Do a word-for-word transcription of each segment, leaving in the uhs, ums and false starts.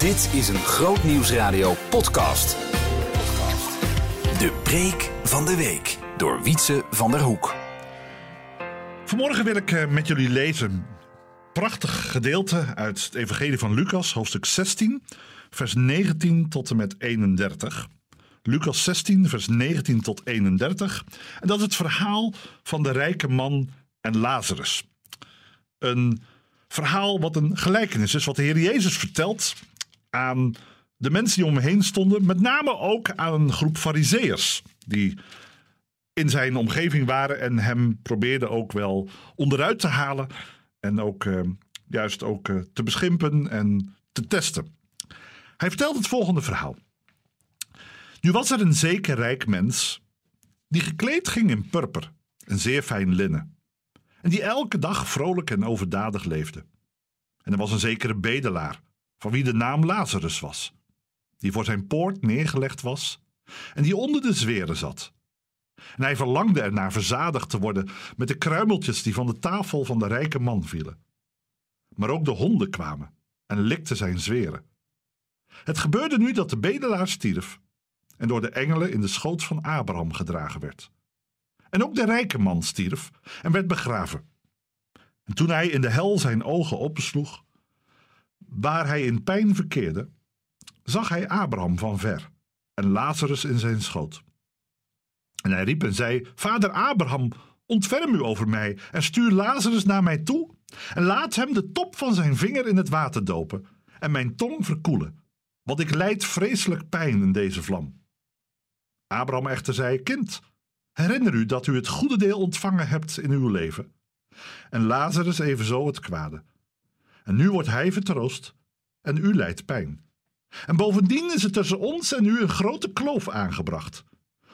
Dit is een Groot Nieuws Radio podcast. De preek van de week door Wietse van der Hoek. Vanmorgen wil ik met jullie lezen een prachtig gedeelte uit het evangelie van Lucas, hoofdstuk zestien, vers negentien tot en met eenendertig. Lucas zestien, vers negentien tot eenendertig. En dat is het verhaal van de rijke man en Lazarus. Een verhaal wat een gelijkenis is, wat de Heer Jezus vertelt aan de mensen die om hem heen stonden, met name ook aan een groep Fariseërs die in zijn omgeving waren en hem probeerden ook wel onderuit te halen en ook eh, juist ook eh, te beschimpen en te testen. Hij vertelt het volgende verhaal. Nu was er een zeker rijk mens die gekleed ging in purper en zeer fijn linnen en die elke dag vrolijk en overdadig leefde. En er was een zekere bedelaar, van wie de naam Lazarus was, die voor zijn poort neergelegd was en die onder de zweren zat. En hij verlangde ernaar verzadigd te worden met de kruimeltjes die van de tafel van de rijke man vielen. Maar ook de honden kwamen en likten zijn zweren. Het gebeurde nu dat de bedelaar stierf en door de engelen in de schoot van Abraham gedragen werd. En ook de rijke man stierf en werd begraven. En toen hij in de hel zijn ogen opsloeg, waar hij in pijn verkeerde, zag hij Abraham van ver en Lazarus in zijn schoot. En hij riep en zei: Vader Abraham, ontferm u over mij en stuur Lazarus naar mij toe en laat hem de top van zijn vinger in het water dopen en mijn tong verkoelen, want ik lijd vreselijk pijn in deze vlam. Abraham echter zei: Kind, herinner u dat u het goede deel ontvangen hebt in uw leven en Lazarus evenzo het kwade. En nu wordt hij vertroost en u lijdt pijn. En bovendien is er tussen ons en u een grote kloof aangebracht,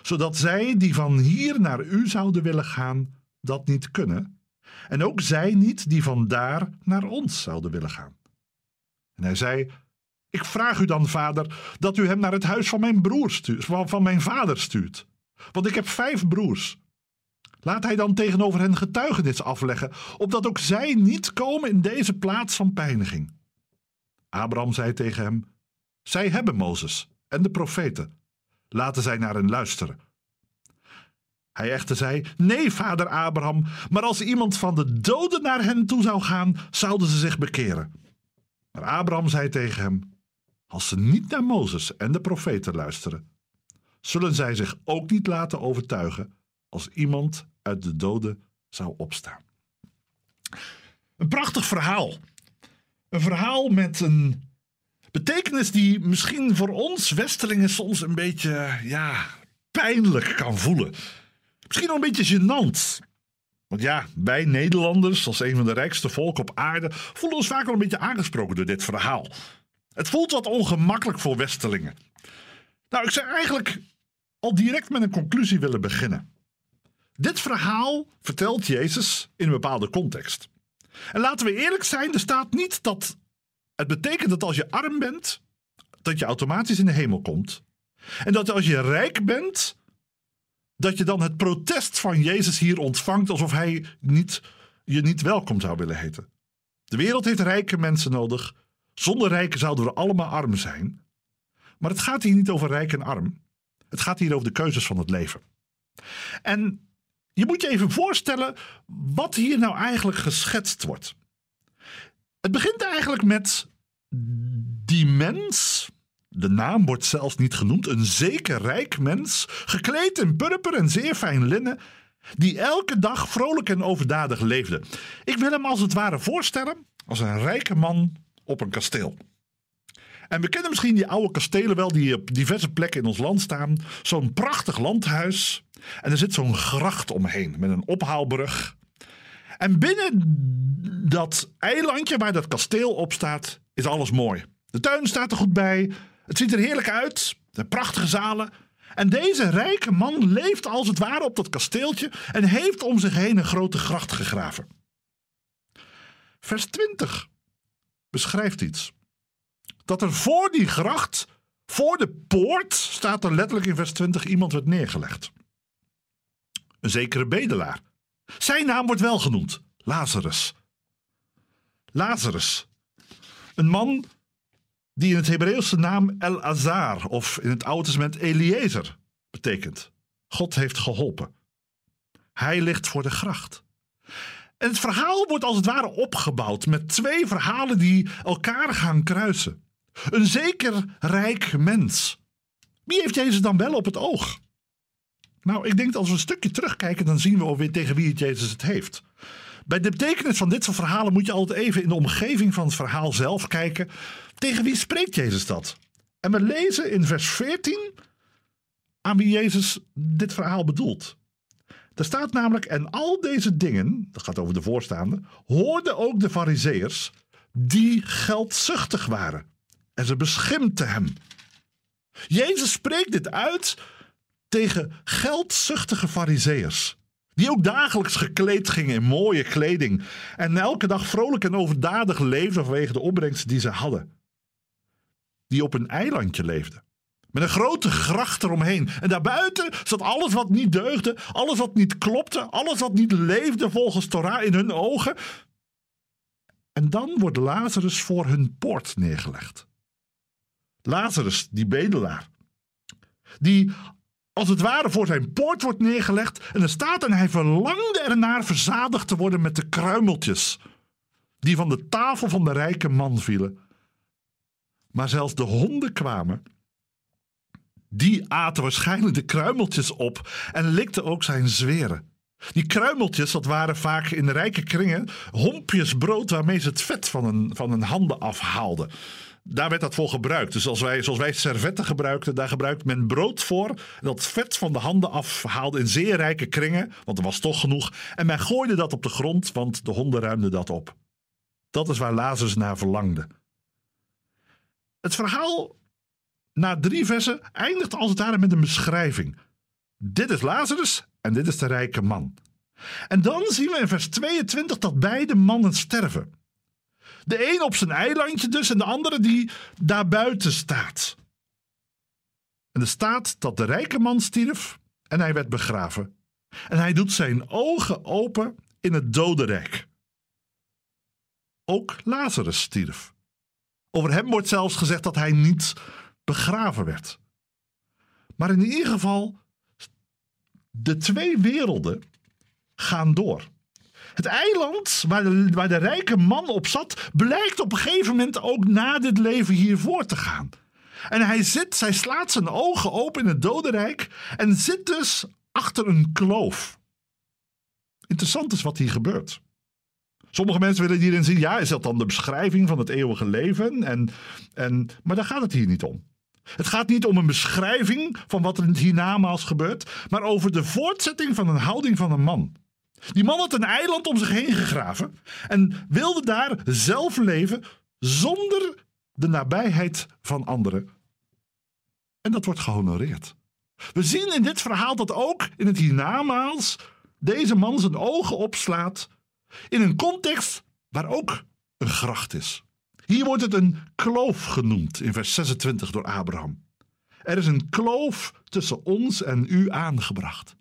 zodat zij die van hier naar u zouden willen gaan, dat niet kunnen. En ook zij niet die van daar naar ons zouden willen gaan. En hij zei: Ik vraag u dan, vader, dat u hem naar het huis van mijn broer stuurt, van mijn vader stuurt. Want ik heb vijf broers. Laat hij dan tegenover hen getuigenis afleggen, opdat ook zij niet komen in deze plaats van pijniging. Abraham zei tegen hem: Zij hebben Mozes en de profeten. Laten zij naar hen luisteren. Hij echter zei: Nee, vader Abraham, maar als iemand van de doden naar hen toe zou gaan, zouden ze zich bekeren. Maar Abraham zei tegen hem: Als ze niet naar Mozes en de profeten luisteren, zullen zij zich ook niet laten overtuigen als iemand uit de doden zou opstaan. Een prachtig verhaal. Een verhaal met een betekenis die misschien voor ons Westelingen soms een beetje ja, pijnlijk kan voelen. Misschien ook een beetje gênant. Want ja, wij Nederlanders, als een van de rijkste volken op aarde, voelen ons vaak wel een beetje aangesproken door dit verhaal. Het voelt wat ongemakkelijk voor Westelingen. Nou, ik zou eigenlijk al direct met een conclusie willen beginnen. Dit verhaal vertelt Jezus in een bepaalde context. En laten we eerlijk zijn, er staat niet dat het betekent dat als je arm bent, dat je automatisch in de hemel komt. En dat als je rijk bent, dat je dan het protest van Jezus hier ontvangt, alsof hij niet, je niet welkom zou willen heten. De wereld heeft rijke mensen nodig. Zonder rijken zouden we allemaal arm zijn. Maar het gaat hier niet over rijk en arm. Het gaat hier over de keuzes van het leven. En je moet je even voorstellen wat hier nou eigenlijk geschetst wordt. Het begint eigenlijk met die mens, de naam wordt zelfs niet genoemd, een zeker rijk mens, gekleed in purper en zeer fijn linnen, die elke dag vrolijk en overdadig leefde. Ik wil hem als het ware voorstellen als een rijke man op een kasteel. En we kennen misschien die oude kastelen wel die op diverse plekken in ons land staan. Zo'n prachtig landhuis. En er zit zo'n gracht omheen met een ophaalbrug. En binnen dat eilandje waar dat kasteel op staat, is alles mooi. De tuin staat er goed bij. Het ziet er heerlijk uit. De prachtige zalen. En deze rijke man leeft als het ware op dat kasteeltje en heeft om zich heen een grote gracht gegraven. Vers twintig beschrijft iets. Dat er voor die gracht, voor de poort, staat er letterlijk in vers twintig, iemand werd neergelegd. Een zekere bedelaar. Zijn naam wordt wel genoemd. Lazarus. Lazarus. Een man die in het Hebreeuws de naam El-Azar of in het Oude Testament Eliezer betekent. God heeft geholpen. Hij ligt voor de gracht. En het verhaal wordt als het ware opgebouwd met twee verhalen die elkaar gaan kruisen. Een zeker rijk mens. Wie heeft Jezus dan wel op het oog? Nou, ik denk dat als we een stukje terugkijken, dan zien we ook weer tegen wie Jezus het heeft. Bij de betekenis van dit soort verhalen moet je altijd even in de omgeving van het verhaal zelf kijken. Tegen wie spreekt Jezus dat? En we lezen in vers veertien aan wie Jezus dit verhaal bedoelt. Daar staat namelijk, en al deze dingen, dat gaat over de voorstaande, hoorden ook de Fariseërs die geldzuchtig waren. En ze beschimpten hem. Jezus spreekt dit uit tegen geldzuchtige Fariseërs. Die ook dagelijks gekleed gingen in mooie kleding. En elke dag vrolijk en overdadig leefden vanwege de opbrengsten die ze hadden. Die op een eilandje leefden. Met een grote gracht eromheen. En daarbuiten zat alles wat niet deugde. Alles wat niet klopte. Alles wat niet leefde volgens Tora in hun ogen. En dan wordt Lazarus voor hun poort neergelegd. Lazarus, die bedelaar. Die als het ware voor zijn poort wordt neergelegd. En er staat, en hij verlangde ernaar verzadigd te worden met de kruimeltjes. Die van de tafel van de rijke man vielen. Maar zelfs de honden kwamen. Die aten waarschijnlijk de kruimeltjes op. En likten ook zijn zweren. Die kruimeltjes, dat waren vaak in de rijke kringen hompjes brood waarmee ze het vet van hun, van hun handen afhaalden. Daar werd dat voor gebruikt. Dus als wij, zoals wij servetten gebruikten, daar gebruikt men brood voor. Dat vet van de handen afhaalde in zeer rijke kringen, want er was toch genoeg. En men gooide dat op de grond, want de honden ruimden dat op. Dat is waar Lazarus naar verlangde. Het verhaal na drie versen eindigt als het ware met een beschrijving. Dit is Lazarus en dit is de rijke man. En dan zien we in vers tweeëntwintig dat beide mannen sterven. De een op zijn eilandje dus en de andere die daarbuiten staat. En er staat dat de rijke man stierf en hij werd begraven. En hij doet zijn ogen open in het dodenrijk. Ook Lazarus stierf. Over hem wordt zelfs gezegd dat hij niet begraven werd. Maar in ieder geval, de twee werelden gaan door. Het eiland waar de, waar de rijke man op zat, blijkt op een gegeven moment ook na dit leven hiervoor te gaan. En hij zit, hij slaat zijn ogen open in het dodenrijk en zit dus achter een kloof. Interessant is wat hier gebeurt. Sommige mensen willen hierin zien, ja, is dat dan de beschrijving van het eeuwige leven? En, en, maar daar gaat het hier niet om. Het gaat niet om een beschrijving van wat er hiernamaals gebeurt, maar over de voortzetting van een houding van een man. Die man had een eiland om zich heen gegraven en wilde daar zelf leven zonder de nabijheid van anderen. En dat wordt gehonoreerd. We zien in dit verhaal dat ook in het hiernamaals deze man zijn ogen opslaat in een context waar ook een gracht is. Hier wordt het een kloof genoemd in vers zesentwintig door Abraham. Er is een kloof tussen ons en u aangebracht.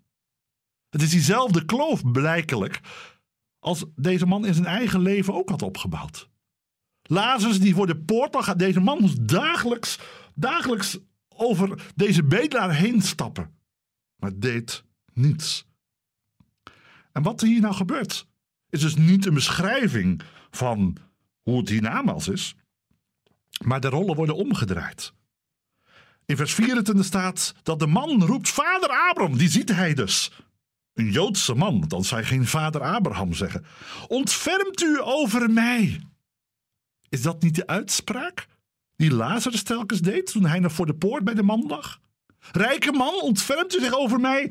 Het is diezelfde kloof blijkelijk als deze man in zijn eigen leven ook had opgebouwd. Lazarus die voor de poort lag, gaat deze man moest dagelijks, dagelijks over deze bedelaar heen stappen. Maar deed niets. En wat er hier nou gebeurt, is dus niet een beschrijving van hoe het hiernamaals is. Maar de rollen worden omgedraaid. In vers vierentwintig staat dat de man roept, vader Abraham, die ziet hij dus. Een Joodse man, want anders zou hij geen vader Abraham zeggen. Ontfermt u over mij. Is dat niet de uitspraak die Lazarus telkens deed toen hij nog voor de poort bij de man lag? Rijke man, ontfermt u zich over mij.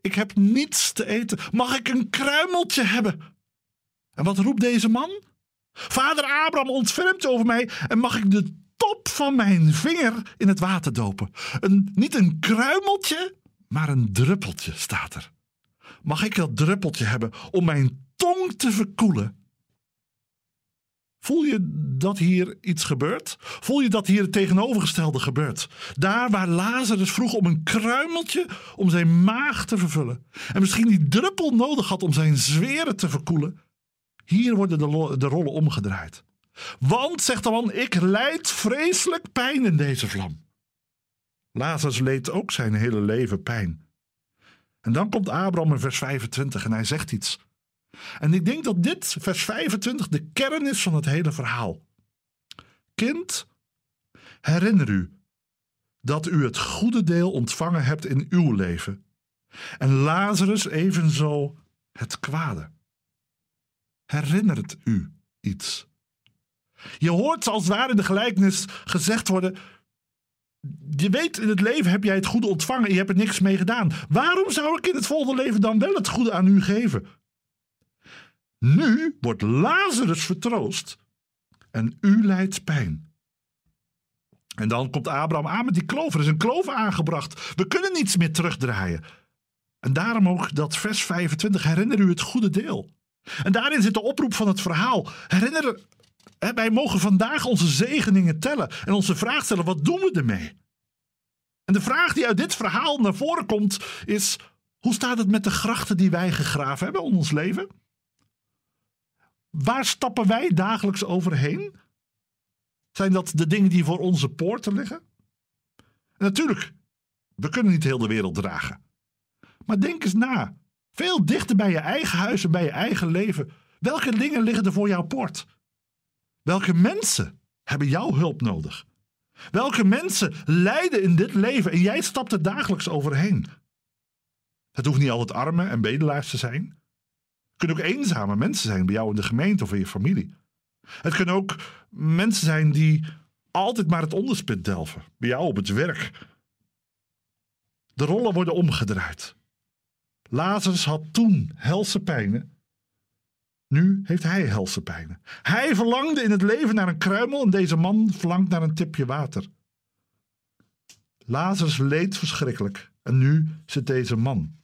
Ik heb niets te eten. Mag ik een kruimeltje hebben? En wat roept deze man? Vader Abraham, ontfermt u over mij en mag ik de top van mijn vinger in het water dopen? Een, niet een kruimeltje, maar een druppeltje staat er. Mag ik dat druppeltje hebben om mijn tong te verkoelen? Voel je dat hier iets gebeurt? Voel je dat hier het tegenovergestelde gebeurt? Daar waar Lazarus vroeg om een kruimeltje om zijn maag te vervullen. En misschien die druppel nodig had om zijn zweren te verkoelen. Hier worden de, lo- de rollen omgedraaid. Want, zegt de man, ik lijd vreselijk pijn in deze vlam. Lazarus leed ook zijn hele leven pijn. En dan komt Abraham in vers vijfentwintig en hij zegt iets. En ik denk dat dit, vers vijfentwintig, de kern is van het hele verhaal. Kind, herinner u dat u het goede deel ontvangen hebt in uw leven. En Lazarus evenzo het kwade. Herinnert u iets? Je hoort als het ware in de gelijkenis gezegd worden... Je weet, in het leven heb jij het goede ontvangen en je hebt er niks mee gedaan. Waarom zou ik in het volgende leven dan wel het goede aan u geven? Nu wordt Lazarus vertroost en u lijdt pijn. En dan komt Abraham aan met die kloof. Er is een kloof aangebracht. We kunnen niets meer terugdraaien. En daarom ook dat vers vijfentwintig. Herinner u het goede deel. En daarin zit de oproep van het verhaal. Herinner He, wij mogen vandaag onze zegeningen tellen en onze vraag stellen, wat doen we ermee? En de vraag die uit dit verhaal naar voren komt is, hoe staat het met de grachten die wij gegraven hebben in ons leven? Waar stappen wij dagelijks overheen? Zijn dat de dingen die voor onze poorten liggen? En natuurlijk, we kunnen niet heel de wereld dragen. Maar denk eens na, veel dichter bij je eigen huis en bij je eigen leven. Welke dingen liggen er voor jouw poort? Welke mensen hebben jouw hulp nodig? Welke mensen lijden in dit leven en jij stapt er dagelijks overheen? Het hoeft niet altijd armen en bedelaars te zijn. Het kunnen ook eenzame mensen zijn bij jou in de gemeente of in je familie. Het kunnen ook mensen zijn die altijd maar het onderspit delven. Bij jou op het werk. De rollen worden omgedraaid. Lazarus had toen helse pijnen. Nu heeft hij helse pijnen. Hij verlangde in het leven naar een kruimel en deze man verlangt naar een tipje water. Lazarus leed verschrikkelijk en nu zit deze man.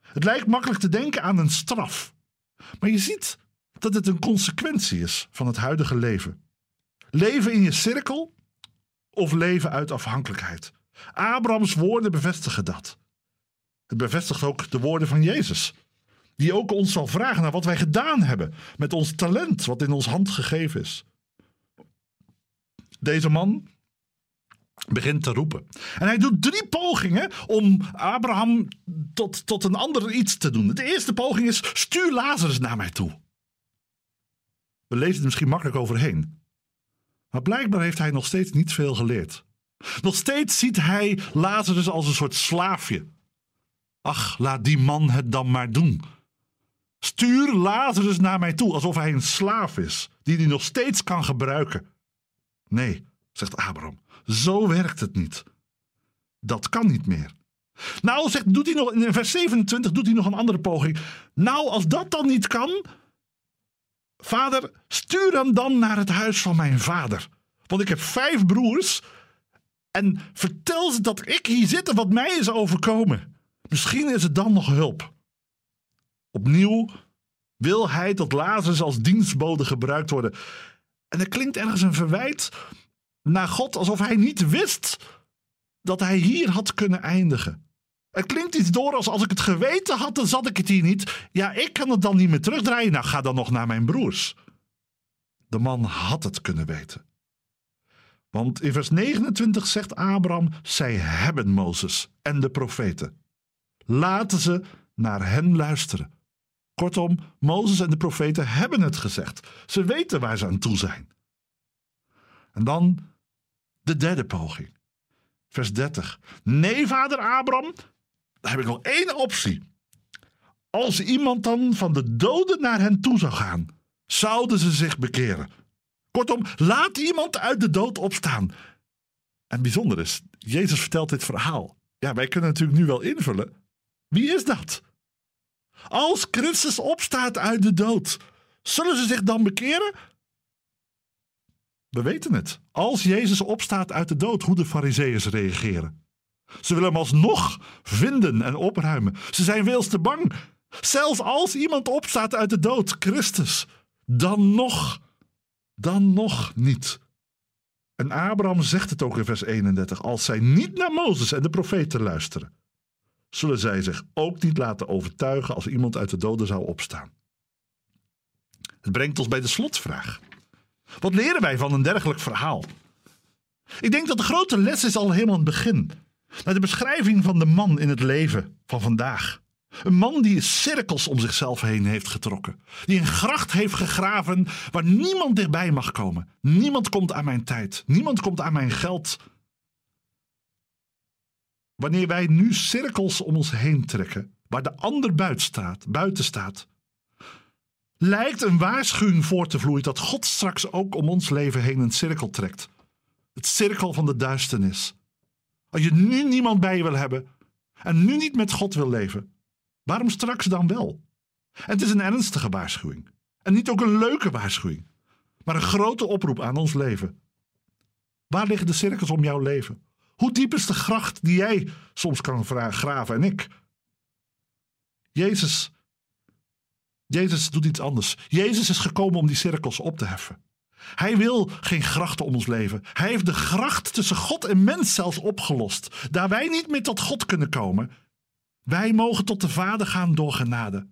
Het lijkt makkelijk te denken aan een straf. Maar je ziet dat het een consequentie is van het huidige leven. Leven in je cirkel of leven uit afhankelijkheid. Abrahams woorden bevestigen dat. Het bevestigt ook de woorden van Jezus. Die ook ons zal vragen naar wat wij gedaan hebben. Met ons talent wat in ons hand gegeven is. Deze man begint te roepen. En hij doet drie pogingen om Abraham tot, tot een ander iets te doen. De eerste poging is, stuur Lazarus naar mij toe. We lezen het misschien makkelijk overheen. Maar blijkbaar heeft hij nog steeds niet veel geleerd. Nog steeds ziet hij Lazarus als een soort slaafje. Ach, laat die man het dan maar doen. Stuur Lazarus naar mij toe, alsof hij een slaaf is, die hij nog steeds kan gebruiken. Nee, zegt Abraham, zo werkt het niet. Dat kan niet meer. Nou, zegt, doet hij nog, in vers zevenentwintig doet hij nog een andere poging. Nou, als dat dan niet kan, vader, stuur hem dan naar het huis van mijn vader. Want ik heb vijf broers en vertel ze dat ik hier zit en wat mij is overkomen. Misschien is het dan nog hulp. Opnieuw wil hij dat Lazarus als dienstbode gebruikt worden. En er klinkt ergens een verwijt naar God alsof hij niet wist dat hij hier had kunnen eindigen. Er klinkt iets door als als ik het geweten had, dan zat ik het hier niet. Ja, ik kan het dan niet meer terugdraaien. Nou, ga dan nog naar mijn broers. De man had het kunnen weten. Want in vers negenentwintig zegt Abraham, zij hebben Mozes en de profeten. Laten ze naar hen luisteren. Kortom, Mozes en de profeten hebben het gezegd. Ze weten waar ze aan toe zijn. En dan de derde poging. Vers dertig. Nee, vader Abraham, daar heb ik nog één optie. Als iemand dan van de doden naar hen toe zou gaan, zouden ze zich bekeren. Kortom, laat iemand uit de dood opstaan. En bijzonder is, Jezus vertelt dit verhaal. Ja, wij kunnen natuurlijk nu wel invullen. Wie is dat? Als Christus opstaat uit de dood, zullen ze zich dan bekeren? We weten het. Als Jezus opstaat uit de dood, hoe de Fariseërs reageren. Ze willen hem alsnog vinden en opruimen. Ze zijn veel te bang. Zelfs als iemand opstaat uit de dood, Christus, dan nog, dan nog niet. En Abraham zegt het ook in vers eenendertig. Als zij niet naar Mozes en de profeten luisteren, zullen zij zich ook niet laten overtuigen als iemand uit de doden zou opstaan. Het brengt ons bij de slotvraag. Wat leren wij van een dergelijk verhaal? Ik denk dat de grote les is al helemaal in het begin. Naar de beschrijving van de man in het leven van vandaag. Een man die cirkels om zichzelf heen heeft getrokken. Die een gracht heeft gegraven waar niemand dichtbij mag komen. Niemand komt aan mijn tijd. Niemand komt aan mijn geld. Wanneer wij nu cirkels om ons heen trekken, waar de ander buiten staat, buiten staat, lijkt een waarschuwing voort te vloeien dat God straks ook om ons leven heen een cirkel trekt. Het cirkel van de duisternis. Als je nu niemand bij je wil hebben en nu niet met God wil leven, waarom straks dan wel? En het is een ernstige waarschuwing. En niet ook een leuke waarschuwing, maar een grote oproep aan ons leven. Waar liggen de cirkels om jouw leven? Hoe diep is de gracht die jij soms kan graven en ik? Jezus, Jezus doet iets anders. Jezus is gekomen om die cirkels op te heffen. Hij wil geen grachten om ons leven. Hij heeft de gracht tussen God en mens zelfs opgelost. Daar wij niet meer tot God kunnen komen, wij mogen tot de Vader gaan door genade.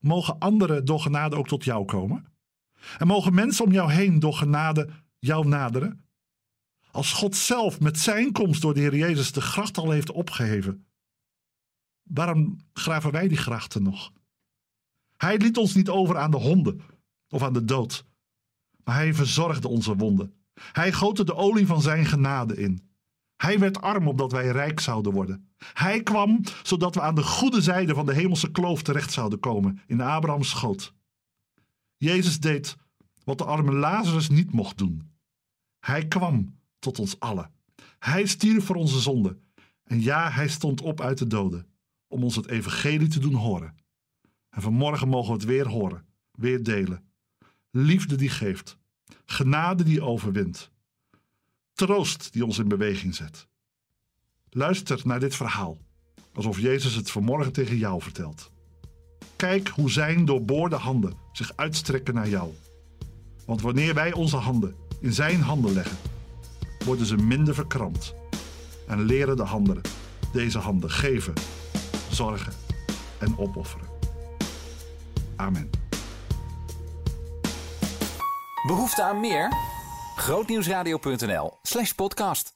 Mogen anderen door genade ook tot jou komen? En mogen mensen om jou heen door genade jou naderen? Als God zelf met zijn komst door de Heer Jezus de gracht al heeft opgeheven, waarom graven wij die grachten nog? Hij liet ons niet over aan de honden of aan de dood, maar hij verzorgde onze wonden. Hij goot er de olie van zijn genade in. Hij werd arm opdat wij rijk zouden worden. Hij kwam zodat we aan de goede zijde van de hemelse kloof terecht zouden komen, in Abrahams schoot. Jezus deed wat de arme Lazarus niet mocht doen. Hij kwam tot ons allen. Hij stierf voor onze zonden. En ja, hij stond op uit de doden, om ons het evangelie te doen horen. En vanmorgen mogen we het weer horen, weer delen. Liefde die geeft, genade die overwint, troost die ons in beweging zet. Luister naar dit verhaal, alsof Jezus het vanmorgen tegen jou vertelt. Kijk hoe zijn doorboorde handen zich uitstrekken naar jou. Want wanneer wij onze handen in zijn handen leggen, worden ze minder verkrampt en leren de handen deze handen geven, zorgen en opofferen. Amen. Behoefte aan meer? grootnieuwsradio.nl slash podcast